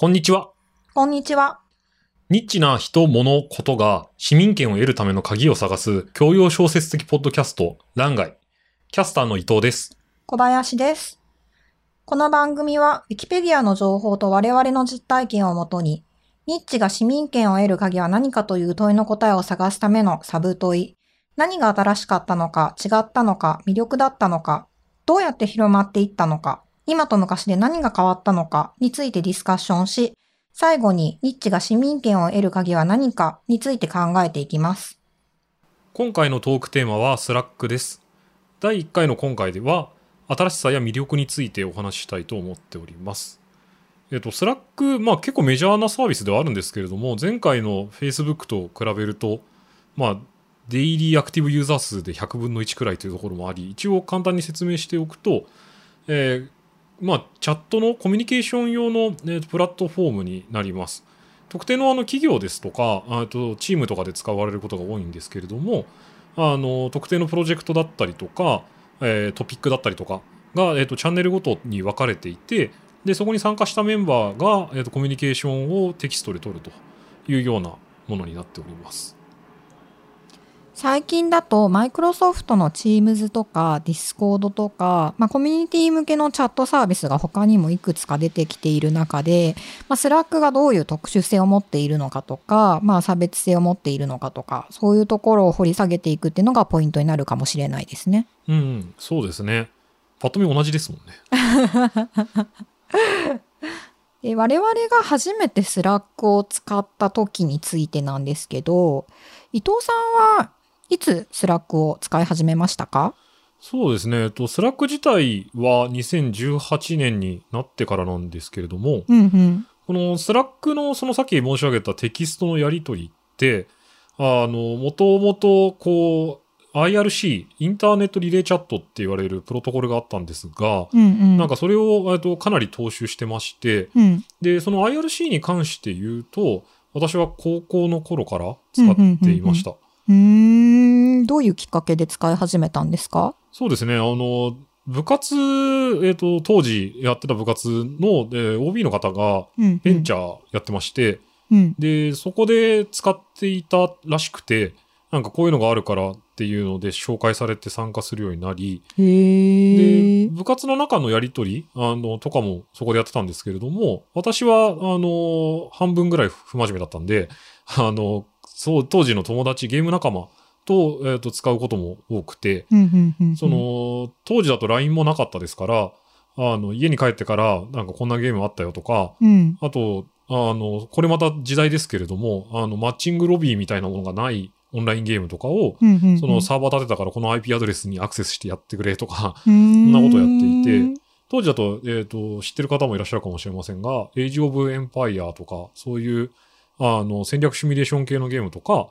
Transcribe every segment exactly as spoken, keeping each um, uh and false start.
こんにちは。こんにちは。ニッチな人、物、ことが市民権を得るための鍵を探す教養小説的ポッドキャスト、欄外。キャスターの伊藤です。小林です。この番組は、ウィキペディアの情報と我々の実体験をもとに、ニッチが市民権を得る鍵は何かという問いの答えを探すためのサブ問い、何が新しかったのか、違ったのか、魅力だったのか、どうやって広まっていったのか、今と昔で何が変わったのかについてディスカッションし、最後にニッチが市民権を得る鍵は何かについて考えていきます。今回のトークテーマはSlackです。だいいっかいの今回では新しさや魅力についてお話ししたいと思っております。えっとSlack、まあ結構メジャーなサービスではあるんですけれども、前回の Facebook と比べると、まあデイリーアクティブユーザー数でひゃくぶんのいちくらいというところもあり、一応簡単に説明しておくと、えーまあ、チャットのコミュニケーション用の、ね、プラットフォームになります。特定の、あの企業ですとかあとチームとかで使われることが多いんですけれども、あの特定のプロジェクトだったりとか、えー、トピックだったりとかが、えー、とチャンネルごとに分かれていて、でそこに参加したメンバーが、えー、とコミュニケーションをテキストで取るというようなものになっております。最近だとマイクロソフトの Teams とか Discord とか、まあ、コミュニティ向けのチャットサービスが他にもいくつか出てきている中で、まあ、Slack がどういう特殊性を持っているのかとか、まあ、差別性を持っているのかとか、そういうところを掘り下げていくっていうのがポイントになるかもしれないですね。うん、うん、そうですね。パッと見同じですもんね。で我々が初めて Slack を使った時についてなんですけど、伊藤さんはいつスラックを使い始めましたか？そうですね。スラック自体はにせんじゅうはちねんになってからなんですけれども、うんうん、このスラックのそのさっき申し上げたテキストのやり取りって、あの、もともとこう アイアールシー、インターネットリレーチャットって言われるプロトコルがあったんですが、うんうん、なんかそれをとかなり踏襲してまして、うん、で、その アイアールシー に関して言うと、私は高校の頃から使っていました。うんうんうんうんうーんどういうきっかけで使い始めたんですか？そうですね。あの部活、えーと、当時やってた部活の、えー、オービー の方がベンチャーやってまして、うんうん、でそこで使っていたらしくて、なんかこういうのがあるからっていうので紹介されて参加するようになり、へで部活の中のやり取りあのとかもそこでやってたんですけれども、私はあの半分ぐらい不真面目だったんで、あのそう当時の友達ゲーム仲間 と,、えー、と使うことも多くて、うんうんうんうん、その当時だと ライン もなかったですから、あの家に帰ってからなんかこんなゲームあったよとか、うん、あとあのこれまた時代ですけれども、あのマッチングロビーみたいなものがないオンラインゲームとかを、うんうんうん、そのサーバー立てたからこの アイピー アドレスにアクセスしてやってくれとかそんなことをやっていて、当時だと、えー、と知ってる方もいらっしゃるかもしれませんが、エイジオブエンパイアとかそういうあの戦略シミュレーション系のゲームとか、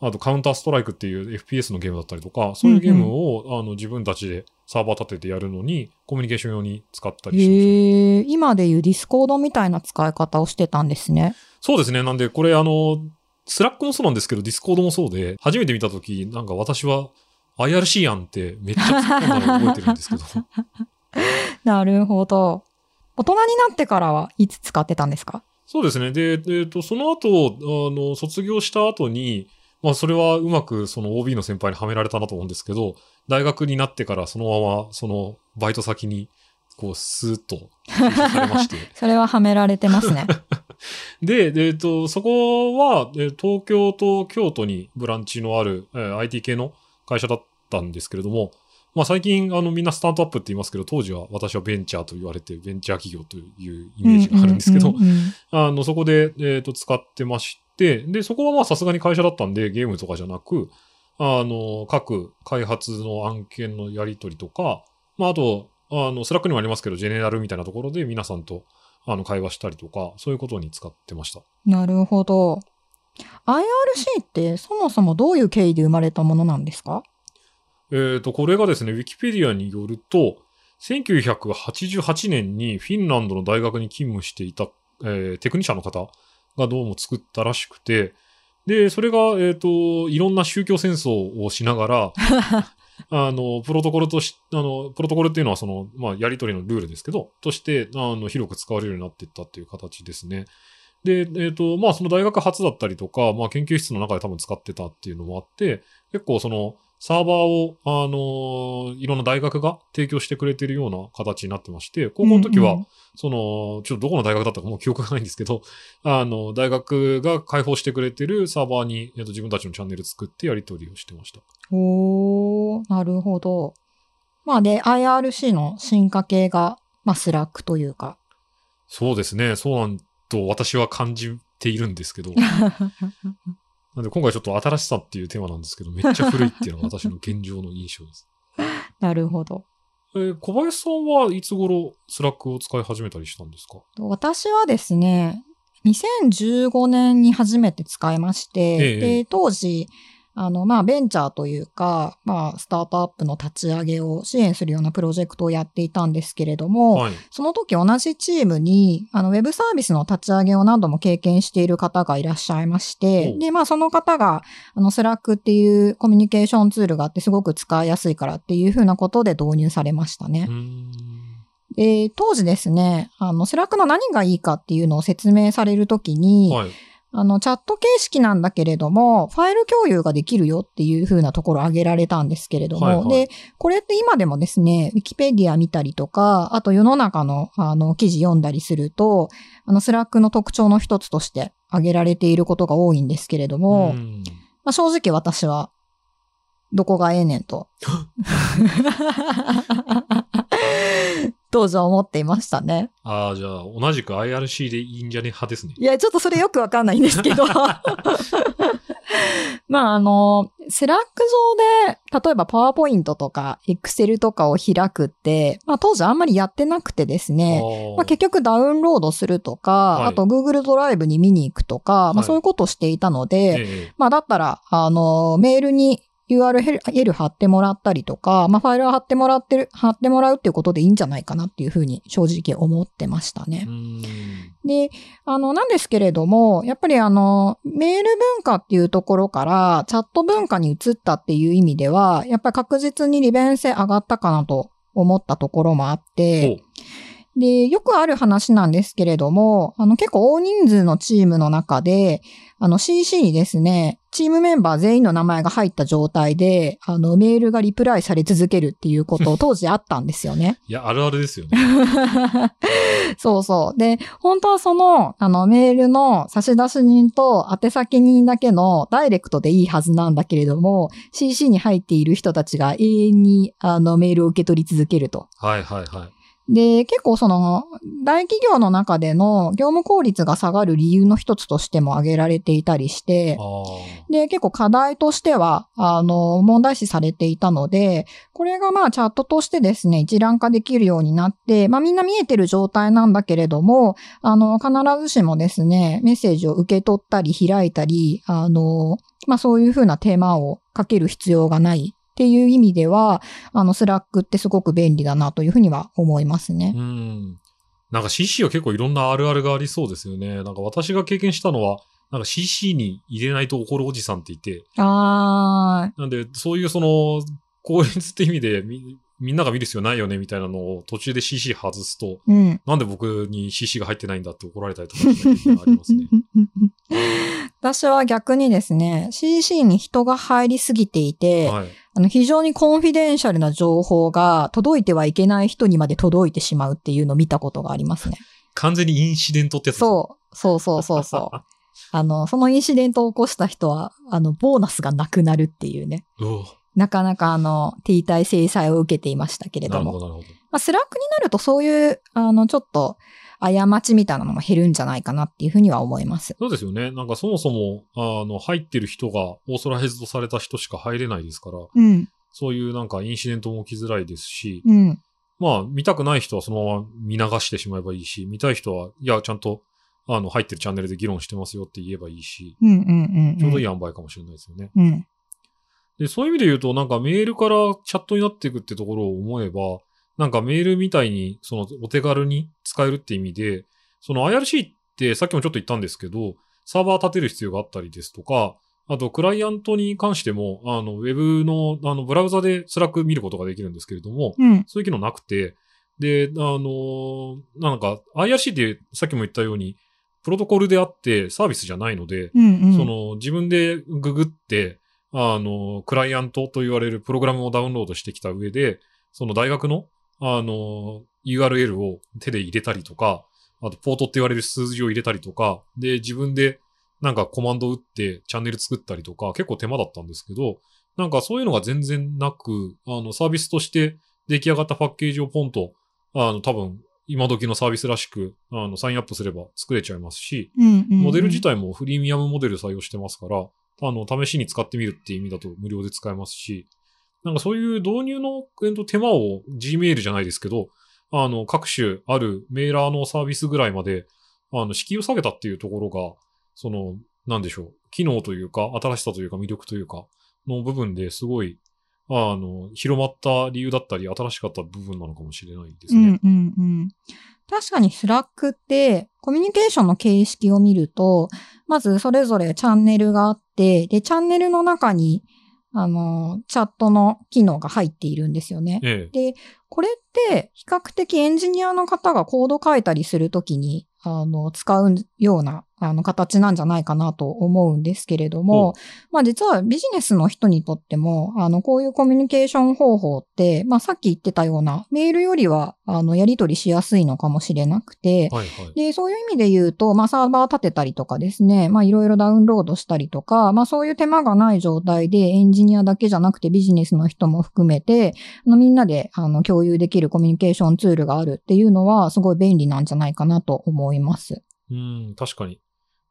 あとカウンターストライクっていう エフピーエス のゲームだったりとか、そういうゲームを、うんうん、あの自分たちでサーバー立ててやるのにコミュニケーション用に使ったりしてました。へー、今でいう Discord みたいな使い方をしてたんですね。そうですね。なんでこれあのスラックもそうなんですけど Discord もそうで、初めて見たときなんか私は アイアールシー やんってめっちゃ突っ込んだのを覚えてるんですけど。なるほど。大人になってからはいつ使ってたんですか？そうですね。で、えーと、その後、あの、卒業した後に、まあ、それはうまく、その オービー の先輩にはめられたなと思うんですけど、大学になってからそのまま、その、バイト先に、こう、スーッと、されまして。それははめられてますね。で、えーと、そこは、東京と京都にブランチのある、えー、アイティー 系の会社だったんですけれども、まあ、最近、あの、みんなスタートアップって言いますけど、当時は私はベンチャーと言われて、ベンチャー企業というイメージがあるんですけど、うんうんうんうん、あの、そこで、えっと、使ってまして、で、そこはまあ、さすがに会社だったんで、ゲームとかじゃなく、あの、各開発の案件のやり取りとか、まあ、あと、あの、スラックにもありますけど、ジェネラルみたいなところで皆さんと、あの、会話したりとか、そういうことに使ってました。なるほど。アイアールシー って、そもそもどういう経緯で生まれたものなんですか？えーと、これがですね、ウィキペディアによると、せんきゅうひゃくはちじゅうはちねんにフィンランドの大学に勤務していた、えー、テクニシャンの方がどうも作ったらしくて、で、それが、えーと、いろんな宗教戦争をしながら、あの、プロトコルとし、あの、プロトコルっていうのはその、まあ、やり取りのルールですけど、として、あの、広く使われるようになっていったっていう形ですね。で、えっ、ー、と、まあ、その大学発だったりとか、まあ、研究室の中で多分使ってたっていうのもあって、結構その、サーバーを、あのー、いろんな大学が提供してくれてるような形になってまして、高校の時は、うんうん、その、ちょっとどこの大学だったかもう記憶がないんですけど、あの、大学が開放してくれてるサーバーに、えっと、自分たちのチャンネル作ってやり取りをしてました。おー、なるほど。まあで、アイアールシー の進化系が、まあ、スラックというか。そうですね。そうなんと私は感じているんですけど。なんで今回ちょっと新しさっていうテーマなんですけど、めっちゃ古いっていうのが私の現状の印象です。なるほど。えー、小林さんはいつ頃スラックを使い始めたりしたんですか？私はですね、にせんじゅうごねんに初めて使いまして、ええ、で当時、あの、まあ、ベンチャーというか、まあ、スタートアップの立ち上げを支援するようなプロジェクトをやっていたんですけれども、はい、その時同じチームに、あの、ウェブサービスの立ち上げを何度も経験している方がいらっしゃいまして、で、まあ、その方が、あの、スラックっていうコミュニケーションツールがあってすごく使いやすいからっていうふうなことで導入されましたね。うん、で、当時ですね、あの、スラックの何がいいかっていうのを説明されるときに、はい、あの、チャット形式なんだけれども、ファイル共有ができるよっていう風なところを挙げられたんですけれども、はいはい、で、これって今でもですね、ウィキペディア見たりとか、あと世の中の、あの、記事読んだりすると、あの、スラックの特徴の一つとして挙げられていることが多いんですけれども、まあ、正直私は、どこがええねんと。当時は思っていましたね。ああ、じゃあ、同じく アイアールシー でいいんじゃね派ですね。いや、ちょっとそれよくわかんないんですけど。まあ、あの、スラック上で、例えばパワーポイントとか、エクセルとかを開くって、まあ、当時あんまりやってなくてですね、まあ、結局ダウンロードするとか、はい、あと Google ドライブに見に行くとか、はい、まあ、そういうことをしていたので、ええ、まあ、だったら、あの、メールに、ユーアールエル 貼ってもらったりとか、まあ、ファイルを貼ってもらってる、貼ってもらうっていうことでいいんじゃないかなっていうふうに正直思ってましたね。で、あの、なんですけれども、やっぱりあの、メール文化っていうところからチャット文化に移ったっていう意味では、やっぱり確実に利便性上がったかなと思ったところもあって、で、よくある話なんですけれども、あの、結構大人数のチームの中で、あの、シーシー にですね、チームメンバー全員の名前が入った状態で、あの、メールがリプライされ続けるっていうことを当時あったんですよね。いや、あるあるですよね。そうそう。で、本当はその、あの、メールの差出人と宛先人だけのダイレクトでいいはずなんだけれども、シーシー に入っている人たちが永遠に、あの、メールを受け取り続けると。はいはいはい。で、結構その、大企業の中での業務効率が下がる理由の一つとしても挙げられていたりして、で、結構課題としては、あの、問題視されていたので、これがまあチャットとしてですね、一覧化できるようになって、まあみんな見えてる状態なんだけれども、あの、必ずしもですね、メッセージを受け取ったり開いたり、あの、まあそういうふうな手間をかける必要がない。っていう意味では、あの、スラックってすごく便利だなというふうには思いますね。うん。なんか シーシー は結構いろんなあるあるがありそうですよね。なんか私が経験したのは、なんか シーシー に入れないと怒るおじさんっていて。ああ。なんで、そういうその、効率って意味でみ、みんなが見る必要ないよねみたいなのを途中で シーシー 外すと、うん、なんで僕に シーシー が入ってないんだって怒られたりとかありますね。私は逆にですね、シーシー に人が入りすぎていて、はい、あの非常にコンフィデンシャルな情報が届いてはいけない人にまで届いてしまうっていうのを見たことがありますね。完全にインシデントってやつですね。そう、そうそうそうそう。あの、そのインシデントを起こした人は、あの、ボーナスがなくなるっていうね。なかなかあの、停滞制裁を受けていましたけれども。なるほど、なるほど。まあ、スラックになるとそういう、あの、ちょっと、過ちみたいなのも減るんじゃないかなっていうふうには思います。そうですよね。なんかそもそも、あの、入ってる人がオーソライズドされた人しか入れないですから、うん、そういうなんかインシデントも起きづらいですし、うん、まあ、見たくない人はそのまま見流してしまえばいいし、見たい人は、いや、ちゃんと、あの、入ってるチャンネルで議論してますよって言えばいいし、うんうんうんうん、ちょうどいい塩梅かもしれないですよね。うんで、そういう意味で言うと、なんかメールからチャットになっていくってところを思えば、なんかメールみたいに、そのお手軽に使えるって意味で、その アイアールシー ってさっきもちょっと言ったんですけど、サーバー立てる必要があったりですとか、あと、クライアントに関しても、あの、ウェブの、あの、ブラウザでSlack見ることができるんですけれども、うん、そういう機能なくて、で、あの、なんか、アイアールシー ってさっきも言ったように、プロトコルであってサービスじゃないので、うんうん、その、自分でググって、あの、クライアントと言われるプログラムをダウンロードしてきた上で、その大学の、あの、ユーアールエル を手で入れたりとか、あと、ポートって言われる数字を入れたりとか、で、自分で、なんかコマンド打ってチャンネル作ったりとか結構手間だったんですけど、なんかそういうのが全然なく、あのサービスとして出来上がったパッケージをポンと、あの多分今時のサービスらしく、あのサインアップすれば作れちゃいますし、うんうんうん、モデル自体もフリーミアムモデル採用してますから、あの試しに使ってみるっていう意味だと無料で使えますし、なんかそういう導入の手間を Gmail じゃないですけど、あの各種あるメーラーのサービスぐらいまで、あの敷居を下げたっていうところが、その、なんでしょう。機能というか、新しさというか、魅力というか、の部分ですごい、あの、広まった理由だったり、新しかった部分なのかもしれないですね。うんうんうん。確かにスラックって、コミュニケーションの形式を見ると、まずそれぞれチャンネルがあって、で、チャンネルの中に、あの、チャットの機能が入っているんですよね。ええ、で、これって、比較的エンジニアの方がコード書いたりするときに、あの、使うような、あの、形なんじゃないかなと思うんですけれども、まあ実はビジネスの人にとっても、あの、こういうコミュニケーション方法って、まあさっき言ってたような、メールよりは、あの、やり取りしやすいのかもしれなくて、はいはい、で、そういう意味で言うと、まあサーバー立てたりとかですね、まあいろいろダウンロードしたりとか、まあそういう手間がない状態で、エンジニアだけじゃなくてビジネスの人も含めて、あのみんなで、あの、共有できるコミュニケーションツールがあるっていうのは、すごい便利なんじゃないかなと思います。います。うん、確かに。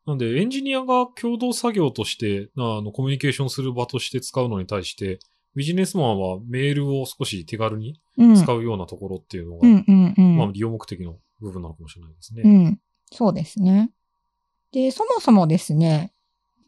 なんで、エンジニアが共同作業として、あの、コミュニケーションする場として使うのに対して、ビジネスマンはメールを少し手軽に使うようなところっていうのが、うんうんうんうん、まあ、利用目的の部分なのかもしれないですね。うん、そうですね。で、そもそもですね、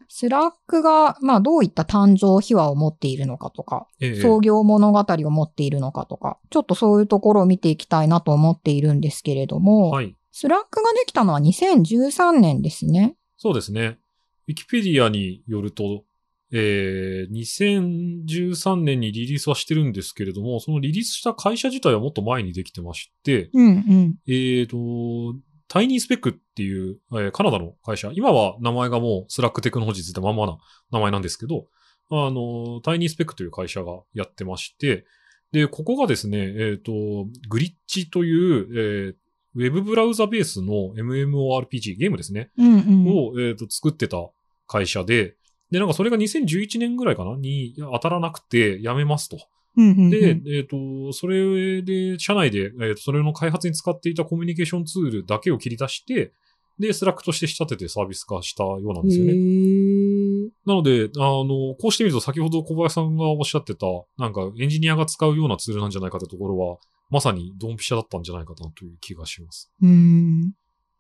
スラックが、まあ、どういった誕生秘話を持っているのかとか、ええ、創業物語を持っているのかとか、ちょっとそういうところを見ていきたいなと思っているんですけれども、はい。スラックができたのはにせんじゅうさんねんですね。そうですね。ウィキペディアによると、えー、にせんじゅうさんねんにリリースはしてるんですけれども、そのリリースした会社自体はもっと前にできてまして、うんうん、えーと、タイニースペックっていう、えー、カナダの会社、今は名前がもうスラックテクノロジーズってまんまな名前なんですけど、あの、タイニースペックという会社がやってまして、で、ここがですね、えーと、グリッチという、えーウェブブラウザベースの エムエムオーアールピージー、ゲームですね。うんうん、を、えーと、作ってた会社で、で、なんかそれがにせんじゅういちねんぐらいかなに当たらなくて辞めますと。うんうんうん、で、えっと、それで、社内で、えーと、それの開発に使っていたコミュニケーションツールだけを切り出して、で、スラックとして仕立ててサービス化したようなんですよね。へー。なので、あの、こうしてみると先ほど小林さんがおっしゃってた、なんかエンジニアが使うようなツールなんじゃないかってところは、まさにドンピシャだったんじゃないかなという気がします。うーん。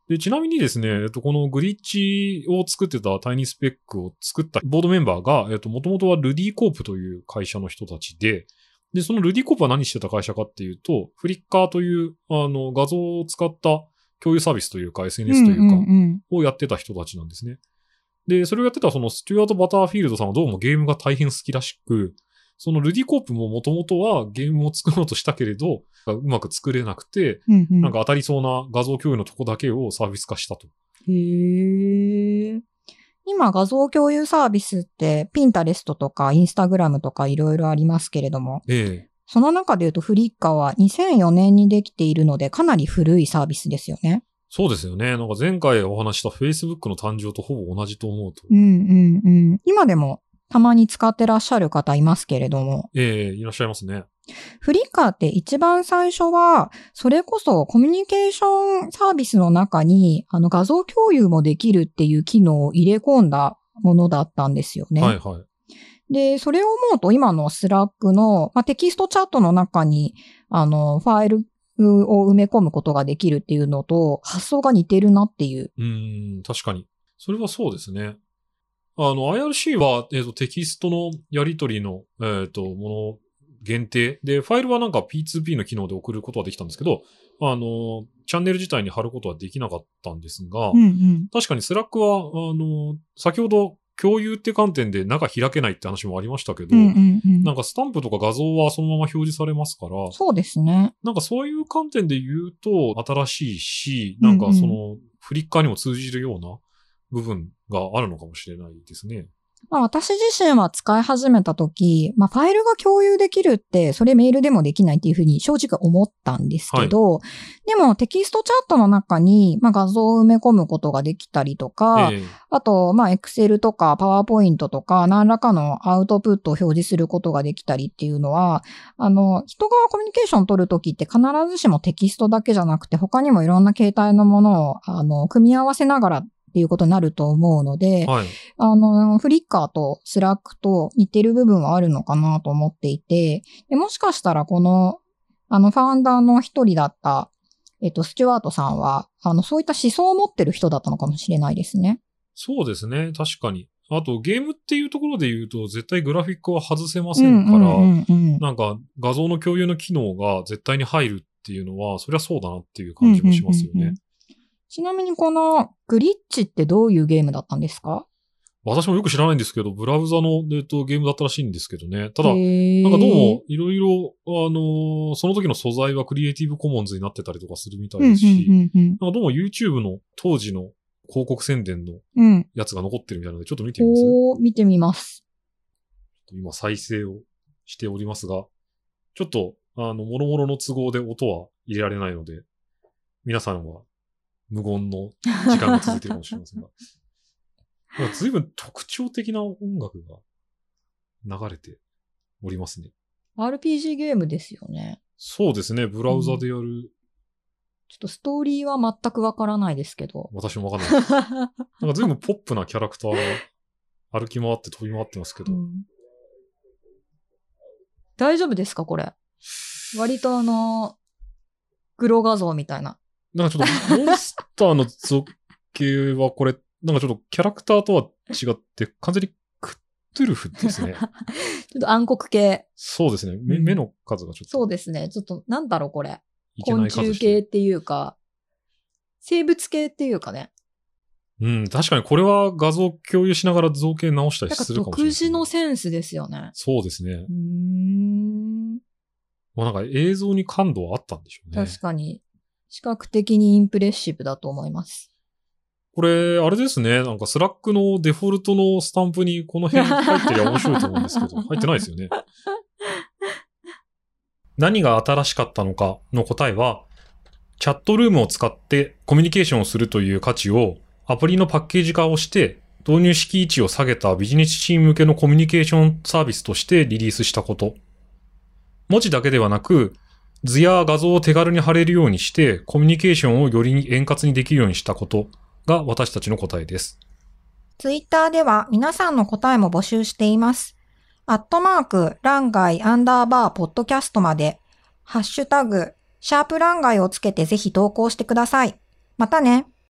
で、ちなみにですね、えっと、このグリッチを作ってたタイニースペックを作ったボードメンバーが、えっと、もともとはルディコープという会社の人たちで、で、そのルディコープは何してた会社かっていうと、フリッカーという、あの、画像を使った共有サービスというか、エスエヌエス というか、をやってた人たちなんですね。うんうんうん、で、それをやってたそのスチュワート・バターフィールドさんはどうもゲームが大変好きらしく、そのルディコープももともとはゲームを作ろうとしたけれど、うまく作れなくて、うんうん、なんか当たりそうな画像共有のとこだけをサービス化したと。へー。今画像共有サービスって、ピンタレストとかインスタグラムとかいろいろありますけれども、ええ、その中でいうとフリッカーはにせんよねんにできているので、かなり古いサービスですよね。そうですよね。なんか前回お話した Facebook の誕生とほぼ同じと思うと。うんうんうん。今でも、たまに使ってらっしゃる方いますけれども。ええー、いらっしゃいますね。フリッカーって一番最初は、それこそコミュニケーションサービスの中に、あの画像共有もできるっていう機能を入れ込んだものだったんですよね。はいはい。で、それを思うと今のスラックの、まあ、テキストチャットの中に、あの、ファイルを埋め込むことができるっていうのと、発想が似てるなっていう。うーん、確かに。それはそうですね。あの、アイアールシー は、えーと、テキストのやり取りの、えっと、もの限定で、ファイルはなんか ピーツーピー の機能で送ることはできたんですけど、あの、チャンネル自体に貼ることはできなかったんですが、うんうん、確かに Slack は、あの、先ほど共有って観点で中開けないって話もありましたけど、うんうんうん、なんかスタンプとか画像はそのまま表示されますから、そうですね。なんかそういう観点で言うと新しいし、なんかそのフリッカーにも通じるような部分があるのかもしれないですね。まあ、私自身は使い始めたとき、まあ、ファイルが共有できるって、それメールでもできないっていうふうに正直思ったんですけど、はい、でもテキストチャットの中に、まあ、画像を埋め込むことができたりとか、えー、あと、まあ、Excel とか PowerPoint とか、何らかのアウトプットを表示することができたりっていうのは、あの、人がコミュニケーション取るときって必ずしもテキストだけじゃなくて、他にもいろんな形態のものを、あの、組み合わせながら、っていうことになると思うので、はい、あの、フリッカーとスラックと似てる部分はあるのかなと思っていて、でもしかしたらこの、あの、ファウンダーの一人だった、えっと、スチュワートさんは、あの、そういった思想を持ってる人だったのかもしれないですね。そうですね、確かに。あとゲームっていうところで言うと絶対グラフィックは外せませんから、うんうんうんうん、なんか画像の共有の機能が絶対に入るっていうのは、そりゃそうだなっていう感じもしますよね。うんうんうんうん、ちなみにこのグリッチってどういうゲームだったんですか？私もよく知らないんですけど、ブラウザの、えっと、ゲームだったらしいんですけどね。ただ、なんかどうもいろいろ、あのー、その時の素材はクリエイティブコモンズになってたりとかするみたいですし、うんうんうんうん、なんかどうも YouTube の当時の広告宣伝のやつが残ってるみたいなので、ちょっと見てみます、うん、おー、見てみます。今再生をしておりますが、ちょっと、あの、諸々の都合で音は入れられないので、皆さんは、無言の時間が続いてるかもしれませんが。随分特徴的な音楽が流れておりますね。アールピージー ゲームですよね。そうですね。ブラウザでやる。うん、ちょっとストーリーは全くわからないですけど。私もわからないです。なんか随分ポップなキャラクターが歩き回って飛び回ってますけど。うん、大丈夫ですかこれ。割とあの、グロ画像みたいな。なんかちょっとモンスターの造形はこれ、なんかちょっとキャラクターとは違って完全にクッドゥルフですね。ちょっと暗黒系。そうですね。目、うん、目の数がちょっと。そうですね。ちょっとなんだろうこれ。昆虫系っていうか、生物系っていうかね。うん、確かにこれは画像共有しながら造形直したりするかもしれない。独自のセンスですよね。そうですね。うーん。まあなんか映像に感度はあったんでしょうね。確かに。視覚的にインプレッシブだと思います。これ、あれですね。なんか、スラックのデフォルトのスタンプにこの辺入ってりゃ面白いと思うんですけど、入ってないですよね。何が新しかったのかの答えは、チャットルームを使ってコミュニケーションをするという価値をアプリのパッケージ化をして、導入敷値を下げたビジネスチーム向けのコミュニケーションサービスとしてリリースしたこと。文字だけではなく、図や画像を手軽に貼れるようにしてコミュニケーションをより円滑にできるようにしたことが私たちの答えです。ツイッターでは皆さんの答えも募集しています。アットマーク、ランガイアンダーバーポッドキャストまで、ハッシュタグ、シャープランガイをつけてぜひ投稿してください。またね。